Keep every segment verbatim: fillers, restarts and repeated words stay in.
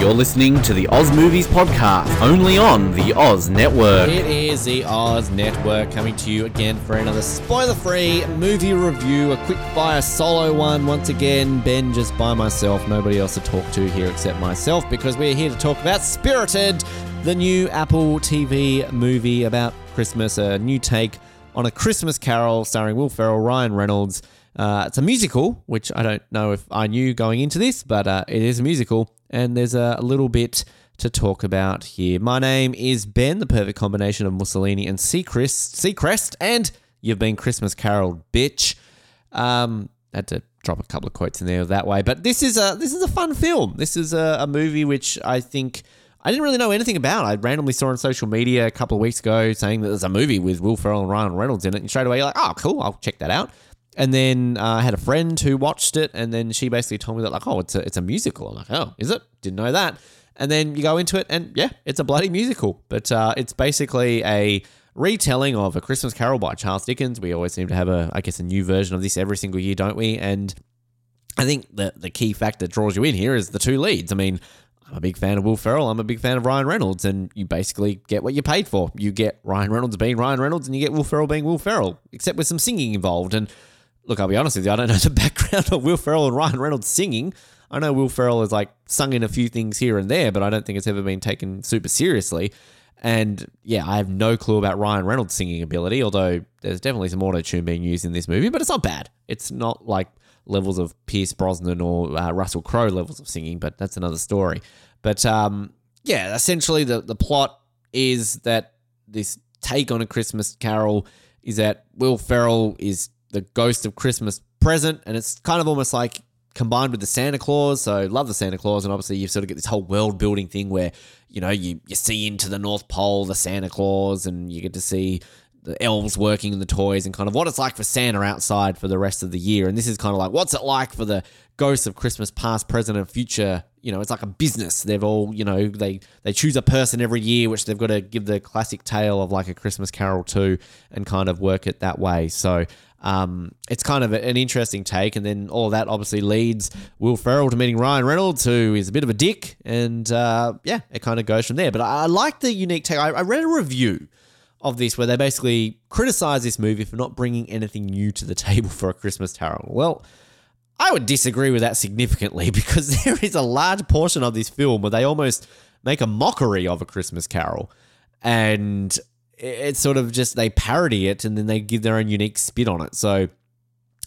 You're listening to the Oz Movies Podcast, only on the Oz Network. It is the Oz Network coming to you again for another spoiler-free movie review, a quick-fire solo one. Once again, Ben just by myself, nobody else to talk to here except myself, because we're here to talk about Spirited, the new Apple T V movie about Christmas, a new take on A Christmas Carol starring Will Ferrell, Ryan Reynolds. Uh, it's a musical, which I don't know if I knew going into this, but uh, it is a musical. And there's a little bit to talk about here. My name is Ben, the perfect combination of Mussolini and Seacrest, Seacrest and you've been Christmas Carol, bitch. Um, I had to drop a couple of quotes in there that way. But this is a this is a fun film. This is a, a movie which I think I didn't really know anything about. I randomly saw on social media a couple of weeks ago saying that there's a movie with Will Ferrell and Ryan Reynolds in it. And straight away you're like, oh, cool, I'll check that out. And then uh, I had a friend who watched it, and then she basically told me that, like, oh, it's a, it's a musical. I'm like, oh, is it? Didn't know that. And then you go into it, and yeah, it's a bloody musical. But uh, it's basically a retelling of A Christmas Carol by Charles Dickens. We always seem to have, a, I guess, a new version of this every single year, don't we? And I think the, the key fact that draws you in here is the two leads. I mean, I'm a big fan of Will Ferrell. I'm a big fan of Ryan Reynolds, and you basically get what you paid for. You get Ryan Reynolds being Ryan Reynolds, and you get Will Ferrell being Will Ferrell, except with some singing involved. And look, I'll be honest with you, I don't know the background of Will Ferrell and Ryan Reynolds singing. I know Will Ferrell has, like, sung in a few things here and there, but I don't think it's ever been taken super seriously. And, yeah, I have no clue about Ryan Reynolds' singing ability, although there's definitely some auto-tune being used in this movie, but it's not bad. It's not, like, levels of Pierce Brosnan or uh, Russell Crowe levels of singing, but that's another story. But, um, yeah, essentially the, the plot is that this take on A Christmas Carol is that Will Ferrell is the ghost of Christmas present, and it's kind of almost like combined with the Santa Claus. So love the Santa Claus, and obviously you've sort of get this whole world building thing where, you know, you, you see into the North Pole, the Santa Claus, and you get to see the elves working in the toys and kind of what it's like for Santa outside for the rest of the year. And this is kind of like, what's it like for the ghosts of Christmas past, present, and future? You know, it's like a business. They've all, you know, they, they choose a person every year, which they've got to give the classic tale of like A Christmas Carol to and kind of work it that way. So um, it's kind of an interesting take. And then all that obviously leads Will Ferrell to meeting Ryan Reynolds, who is a bit of a dick. And uh, yeah, it kind of goes from there. But I, I like the unique take. I, I read a review of this where they basically criticize this movie for not bringing anything new to the table for A Christmas Carol. Well, I would disagree with that significantly because there is a large portion of this film where they almost make a mockery of A Christmas Carol, and it's sort of just they parody it and then they give their own unique spin on it. So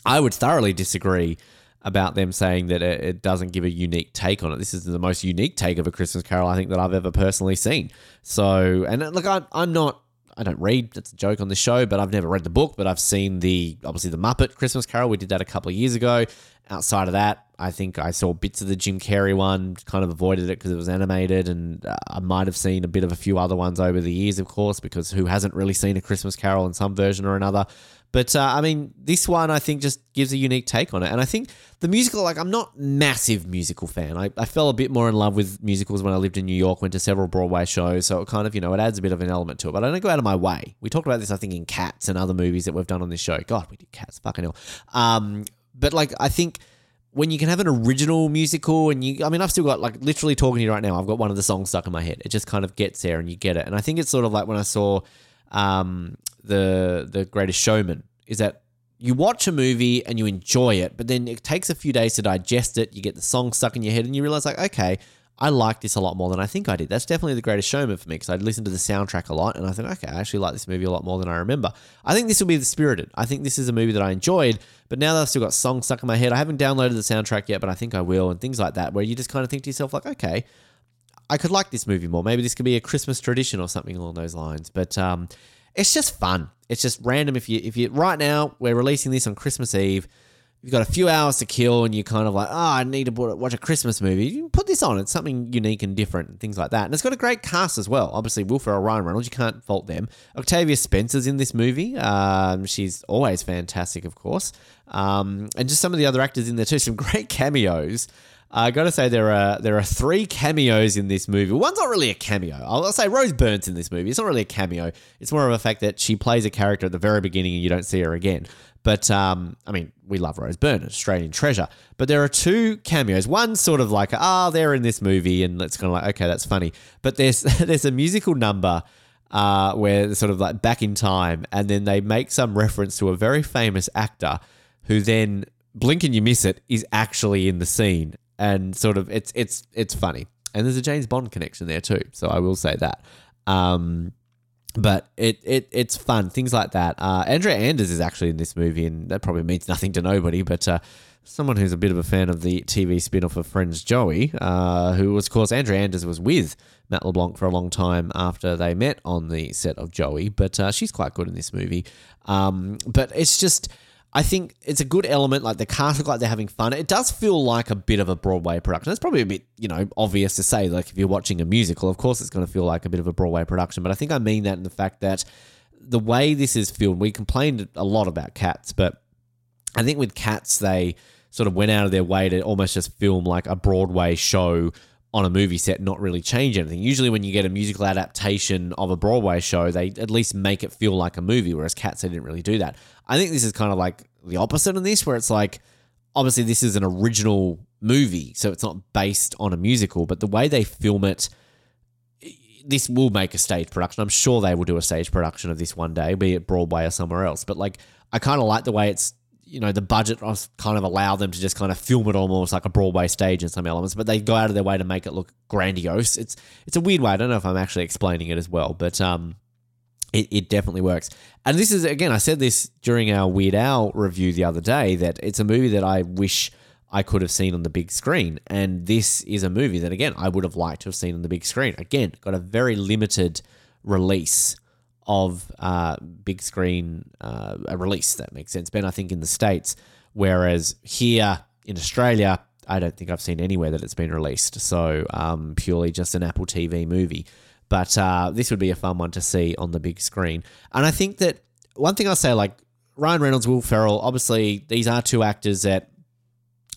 I would thoroughly disagree about them saying that it doesn't give a unique take on it. This is the most unique take of A Christmas Carol I think that I've ever personally seen. So, and look, I'm, I'm not, I don't read, that's a joke on the show, but I've never read the book, but I've seen the, obviously the Muppet Christmas Carol. We did that a couple of years ago. Outside of that, I think I saw bits of the Jim Carrey one, kind of avoided it because it was animated, and uh, I might have seen a bit of a few other ones over the years, of course, because who hasn't really seen A Christmas Carol in some version or another? But, uh, I mean, this one I think just gives a unique take on it. And I think the musical, like, I'm not massive musical fan. I, I fell a bit more in love with musicals when I lived in New York, went to several Broadway shows. So it kind of, you know, it adds a bit of an element to it. But I don't go out of my way. We talked about this, I think, in Cats and other movies that we've done on this show. God, we did Cats, fucking hell. Um, but, like, I think when you can have an original musical and you, I mean, I've still got, like, literally talking to you right now, I've got one of the songs stuck in my head. It just kind of gets there and you get it. And I think it's sort of like when I saw Um, the the Greatest Showman, is that you watch a movie and you enjoy it, but then it takes a few days to digest it. You get the song stuck in your head and you realize, like, okay, I like this a lot more than I think I did. That's definitely The Greatest Showman for me, because I'd listened to the soundtrack a lot and I thought, okay, I actually like this movie a lot more than I remember. I think this will be the Spirited. I think this is a movie that I enjoyed, but now that I've still got songs stuck in my head, I haven't downloaded the soundtrack yet, but I think I will, and things like that, where you just kind of think to yourself like, okay, I could like this movie more. Maybe this could be a Christmas tradition or something along those lines. But um, it's just fun. It's just random. If you, if you, right now we're releasing this on Christmas Eve. You've got a few hours to kill and you're kind of like, oh, I need to watch a Christmas movie. You put this on. It's something unique and different and things like that. And it's got a great cast as well. Obviously, Will Ferrell, Ryan Reynolds, you can't fault them. Octavia Spencer's in this movie. Um, she's always fantastic, of course. Um, and just some of the other actors in there too. Some great cameos. I got to say there are there are three cameos in this movie. One's not really a cameo. I'll, I'll say Rose Byrne's in this movie. It's not really a cameo. It's more of a fact that she plays a character at the very beginning and you don't see her again. But, um, I mean, we love Rose Byrne, Australian treasure. But there are two cameos. One's sort of like, ah, oh, they're in this movie and it's kind of like, okay, that's funny. But there's there's a musical number uh, where they're sort of like back in time, and then they make some reference to a very famous actor who then, blink and you miss it, is actually in the scene. And sort of, it's it's it's funny, and there's a James Bond connection there too. So I will say that, um, but it it it's fun, things like that. Uh, Andrea Anders is actually in this movie, and that probably means nothing to nobody, but uh, someone who's a bit of a fan of the T V spin-off of Friends, Joey, uh, who was, of course, Andrea Anders was with Matt LeBlanc for a long time after they met on the set of Joey, but uh, she's quite good in this movie. Um, but it's just, I think it's a good element, like the cast look like they're having fun. It does feel like a bit of a Broadway production. It's probably a bit, you know, obvious to say, like if you're watching a musical, of course it's going to feel like a bit of a Broadway production. But I think I mean that in the fact that the way this is filmed, we complained a lot about Cats, but I think with Cats, they sort of went out of their way to almost just film like a Broadway show on a movie set, not really change anything. Usually when you get a musical adaptation of a Broadway show, they at least make it feel like a movie, whereas Cats, they didn't really do that. I think this is kind of like the opposite of this, where it's like, obviously this is an original movie, so it's not based on a musical, but the way they film it, this will make a stage production. I'm sure they will do a stage production of this one day, be it Broadway or somewhere else. But like, I kind of like the way it's, you know, the budget kind of allow them to just kind of film it almost like a Broadway stage in some elements, but they go out of their way to make it look grandiose. It's it's a weird way. I don't know if I'm actually explaining it as well, but um, it, it definitely works. And this is, again, I said this during our Weird Al review the other day, that it's a movie that I wish I could have seen on the big screen. And this is a movie that, again, I would have liked to have seen on the big screen. Again, got a very limited release of uh, big screen uh, a release, that makes sense, Ben, I think in the States, whereas here in Australia, I don't think I've seen anywhere that it's been released, so um, purely just an Apple T V movie. But uh, this would be a fun one to see on the big screen. And I think that one thing I'll say, like Ryan Reynolds, Will Ferrell, obviously these are two actors that,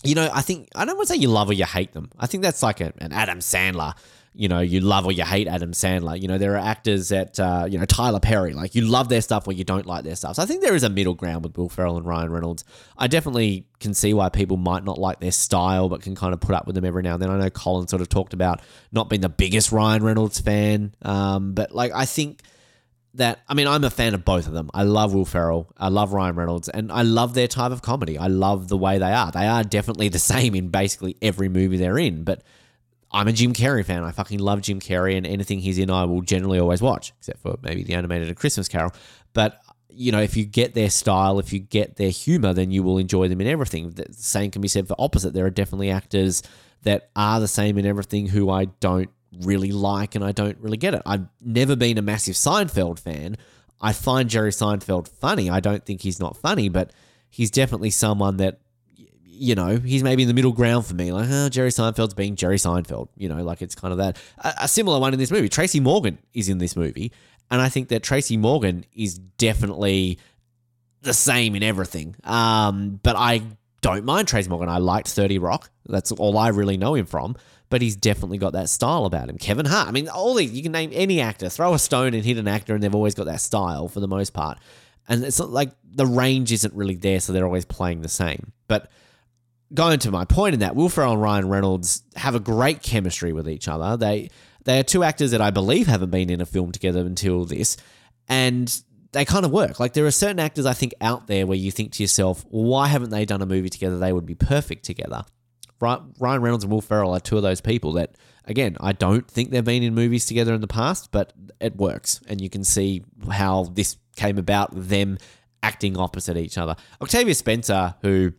you know, I think, I don't want to say you love or you hate them. I think that's like a, an Adam Sandler, you know, you love or you hate Adam Sandler. You know, there are actors that, uh, you know, Tyler Perry, like you love their stuff or you don't like their stuff. So I think there is a middle ground with Will Ferrell and Ryan Reynolds. I definitely can see why people might not like their style but can kind of put up with them every now and then. I know Colin sort of talked about not being the biggest Ryan Reynolds fan, um, but like I think that, I mean, I'm a fan of both of them. I love Will Ferrell. I love Ryan Reynolds, and I love their type of comedy. I love the way they are. They are definitely the same in basically every movie they're in, but I'm a Jim Carrey fan. I fucking love Jim Carrey, and anything he's in I will generally always watch, except for maybe the animated A Christmas Carol. But, you know, if you get their style, if you get their humor, then you will enjoy them in everything. The same can be said for opposite. There are definitely actors that are the same in everything who I don't really like and I don't really get it. I've never been a massive Seinfeld fan. I find Jerry Seinfeld funny. I don't think he's not funny, but he's definitely someone that, you know, he's maybe in the middle ground for me. Like, oh, Jerry Seinfeld's being Jerry Seinfeld. You know, like it's kind of that. A, a similar one in this movie. Tracy Morgan is in this movie. And I think that Tracy Morgan is definitely the same in everything. Um, but I don't mind Tracy Morgan. I liked thirty Rock. That's all I really know him from. But he's definitely got that style about him. Kevin Hart. I mean, all these, you can name any actor. Throw a stone and hit an actor and they've always got that style for the most part. And it's not like the range isn't really there, so they're always playing the same. But going to my point in that, Will Ferrell and Ryan Reynolds have a great chemistry with each other. They they are two actors that I believe haven't been in a film together until this, and they kind of work. Like there are certain actors I think out there where you think to yourself, why haven't they done a movie together? They would be perfect together. Ryan Reynolds and Will Ferrell are two of those people that, again, I don't think they've been in movies together in the past, but it works. And you can see how this came about, them acting opposite each other. Octavia Spencer, who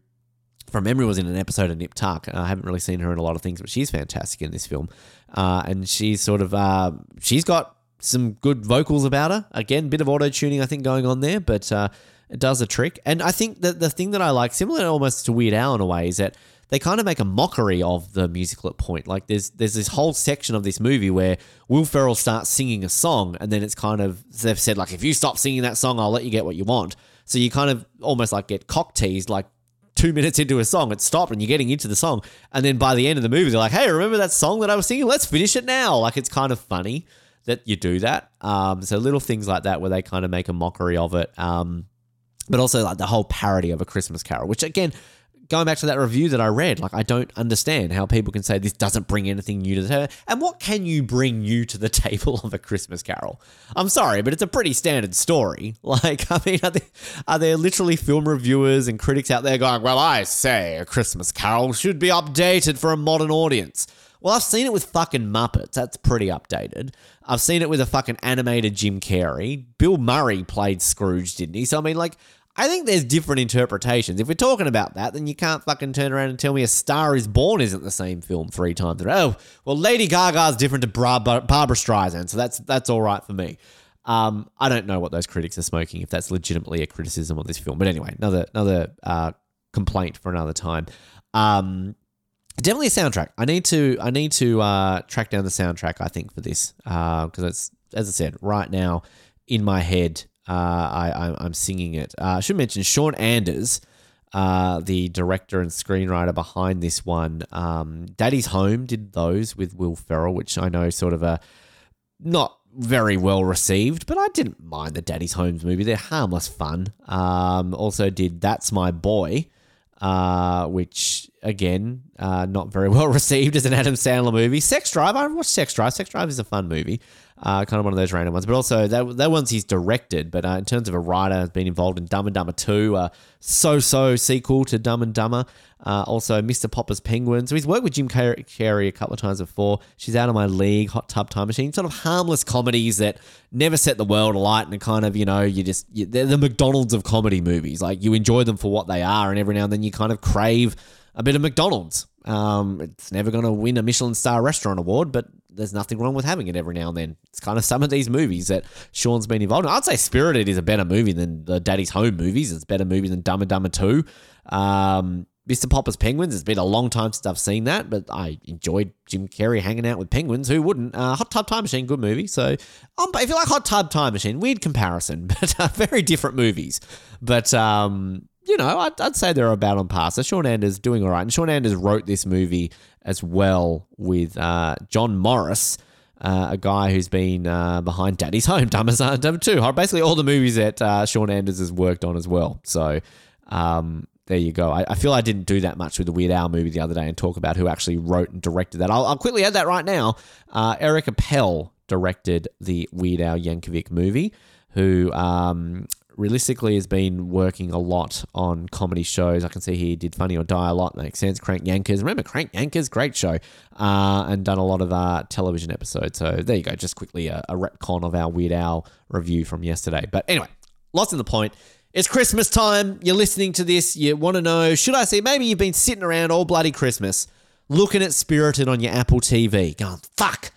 from memory was in an episode of Nip Tuck. I haven't really seen her in a lot of things, but she's fantastic in this film. Uh, and she's sort of, uh, she's got some good vocals about her. Again, bit of auto-tuning, I think, going on there, but uh, it does a trick. And I think that the thing that I like, similar almost to Weird Al in a way, is that they kind of make a mockery of the musical at point. Like there's there's this whole section of this movie where Will Ferrell starts singing a song, and then it's kind of, they've said like, if you stop singing that song, I'll let you get what you want. So you kind of almost like get cock-teased, like two minutes into a song, it's stopped and you're getting into the song. And then by the end of the movie, they're like, hey, remember that song that I was singing? Let's finish it now. Like it's kind of funny that you do that. Um, so little things like that where they kind of make a mockery of it. Um, but also like the whole parody of A Christmas Carol, which again, going back to that review that I read, like I don't understand how people can say this doesn't bring anything new to the table. And what can you bring new to the table of A Christmas Carol? I'm sorry, but it's a pretty standard story. Like, I mean, are there, are there literally film reviewers and critics out there going, well, I say A Christmas Carol should be updated for a modern audience? Well, I've seen it with fucking Muppets. That's pretty updated. I've seen it with a fucking animated Jim Carrey. Bill Murray played Scrooge, didn't he? So, I mean, like, I think there's different interpretations. If we're talking about that, then you can't fucking turn around and tell me A Star Is Born isn't the same film three times. Oh, well, Lady Gaga's different to Bra- Barbra Streisand, so that's that's all right for me. Um, I don't know what those critics are smoking, if that's legitimately a criticism of this film. But anyway, another another uh, complaint for another time. Um, definitely a soundtrack. I need to I need to uh, track down the soundtrack, I think, for this because uh, it's, as I said, right now in my head. Uh, I, I'm singing it. Uh, I should mention Sean Anders, uh, the director and screenwriter behind this one. Um, Daddy's Home did those with Will Ferrell, which I know sort of a not very well received, but I didn't mind the Daddy's Homes movie. They're harmless fun. Um, also did That's My Boy, uh, which again, uh, not very well received as an Adam Sandler movie. Sex Drive. I watched Sex Drive. Sex Drive is a fun movie. Uh, kind of one of those random ones, but also that that one's he's directed, but uh, in terms of a writer, has been involved in Dumb and Dumber two, uh, so-so sequel to Dumb and Dumber, uh, also Mister Popper's Penguins. So he's worked with Jim Carrey a couple of times before. She's Out of My League, Hot Tub Time Machine, sort of harmless comedies that never set the world alight and kind of, you know, you just, you, they're the McDonald's of comedy movies. Like you enjoy them for what they are, and every now and then you kind of crave a bit of McDonald's. Um, it's never going to win a Michelin star restaurant award, but there's nothing wrong with having it every now and then. It's kind of some of these movies that Sean's been involved in. I'd say Spirited is a better movie than the Daddy's Home movies. It's a better movie than Dumb and Dumber two. Um, Mister Popper's Penguins, it's been a long time since I've seen that, but I enjoyed Jim Carrey hanging out with penguins. Who wouldn't? Uh, Hot Tub Time Machine, good movie. So um, if you like Hot Tub Time Machine, weird comparison, but uh, very different movies. But um you know, I'd, I'd say they're about on par. So Sean Anders doing all right. And Sean Anders wrote this movie as well with uh, John Morris, uh, a guy who's been uh, behind Daddy's Home, Dumb and Dumber two, basically all the movies that uh, Sean Anders has worked on as well. So um, there you go. I, I feel I didn't do that much with the Weird Al movie the other day and talk about who actually wrote and directed that. I'll, I'll quickly add that right now. Uh, Eric Appel directed the Weird Al Yankovic movie, who... Um, realistically has been working a lot on comedy shows. I can see he did Funny or Die a lot. Makes sense. Crank Yankers. Remember Crank Yankers? Great show. Uh, and done a lot of uh, television episodes. So there you go. Just quickly a, a retcon of our Weird Al review from yesterday. But anyway, lots in the point. It's Christmas time. You're listening to this. You want to know, should I see? Maybe you've been sitting around all bloody Christmas looking at Spirited on your Apple T V going, fuck.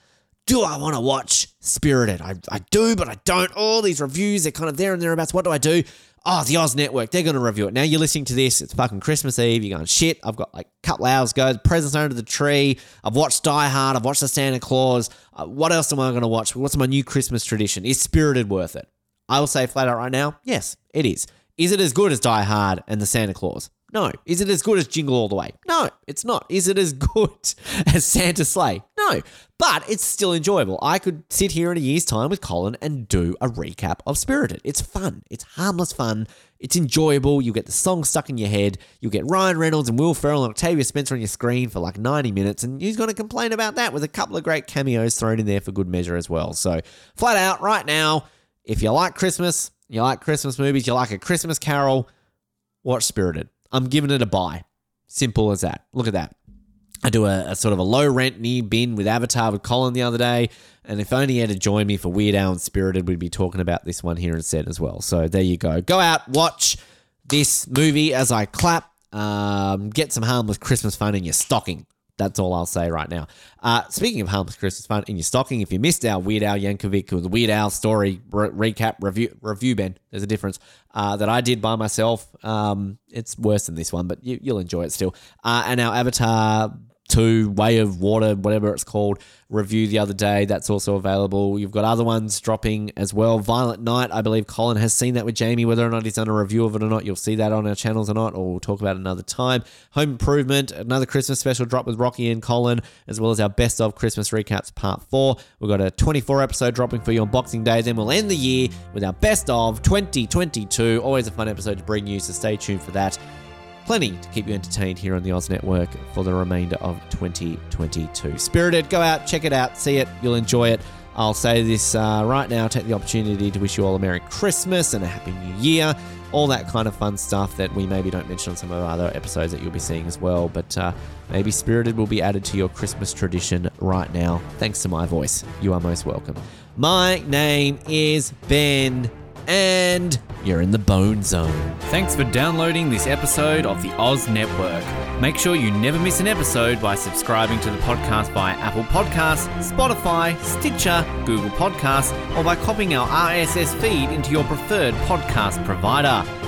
Do I want to watch Spirited? I, I do, but I don't. All these reviews, they're kind of there and thereabouts. What do I do? Oh, the Oz Network, they're going to review it. Now you're listening to this. It's fucking Christmas Eve. You're going, shit, I've got like a couple hours go. The presents under the tree. I've watched Die Hard. I've watched The Santa Claus. Uh, what else am I going to watch? What's my new Christmas tradition? Is Spirited worth it? I will say flat out right now, yes, it is. Is it as good as Die Hard and The Santa Claus? No. Is it as good as Jingle All the Way? No, it's not. Is it as good as Santa's Sleigh? No, but it's still enjoyable. I could sit here in a year's time with Colin and do a recap of Spirited. It's fun. It's harmless fun. It's enjoyable. You get the song stuck in your head. You'll get Ryan Reynolds and Will Ferrell and Octavia Spencer on your screen for like ninety minutes, and who's going to complain about that with a couple of great cameos thrown in there for good measure as well. So flat out right now, if you like Christmas, you like Christmas movies, you like A Christmas Carol, watch Spirited. I'm giving it a buy. Simple as that. Look at that. I do a, a sort of a low rent knee bin with Avatar with Colin the other day. And if only he had to join me for Weird Al and Spirited, we'd be talking about this one here instead as well. So there you go. Go out, watch this movie as I clap. Um, get some harmless Christmas fun in your stocking. That's all I'll say right now. Uh, speaking of harmless Christmas fun in your stocking, if you missed our Weird Al Yankovic or the Weird Al story re- recap review, review Ben, there's a difference, uh, that I did by myself. Um, it's worse than this one, but you, you'll enjoy it still. Uh, and our Avatar two Way of Water, whatever it's called, review the other day. That's also available. You've got other ones dropping as well. Violent Night, I believe Colin has seen that with Jamie. Whether or not he's done a review of it or not, you'll see that on our channels or not, or we'll talk about it another time. Home Improvement, another Christmas special drop with Rocky and Colin, as well as our Best of Christmas Recaps Part four. We've got a twenty-four episode dropping for you on Boxing Day. Then we'll end the year with our Best of twenty twenty-two. Always a fun episode to bring you, so stay tuned for that. Plenty to keep you entertained here on the Oz Network for the remainder of twenty twenty-two. Spirited, go out, check it out, see it, you'll enjoy it. I'll say this uh, right now, take the opportunity to wish you all a Merry Christmas and a Happy New Year, all that kind of fun stuff that we maybe don't mention on some of our other episodes that you'll be seeing as well, but uh, maybe Spirited will be added to your Christmas tradition right now. Thanks to my voice, you are most welcome. My name is Ben, and you're in the Bone Zone. Thanks for downloading this episode of the Oz Network. Make sure you never miss an episode by subscribing to the podcast via Apple Podcasts, Spotify, Stitcher, Google Podcasts, or by copying our R S S feed into your preferred podcast provider.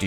Do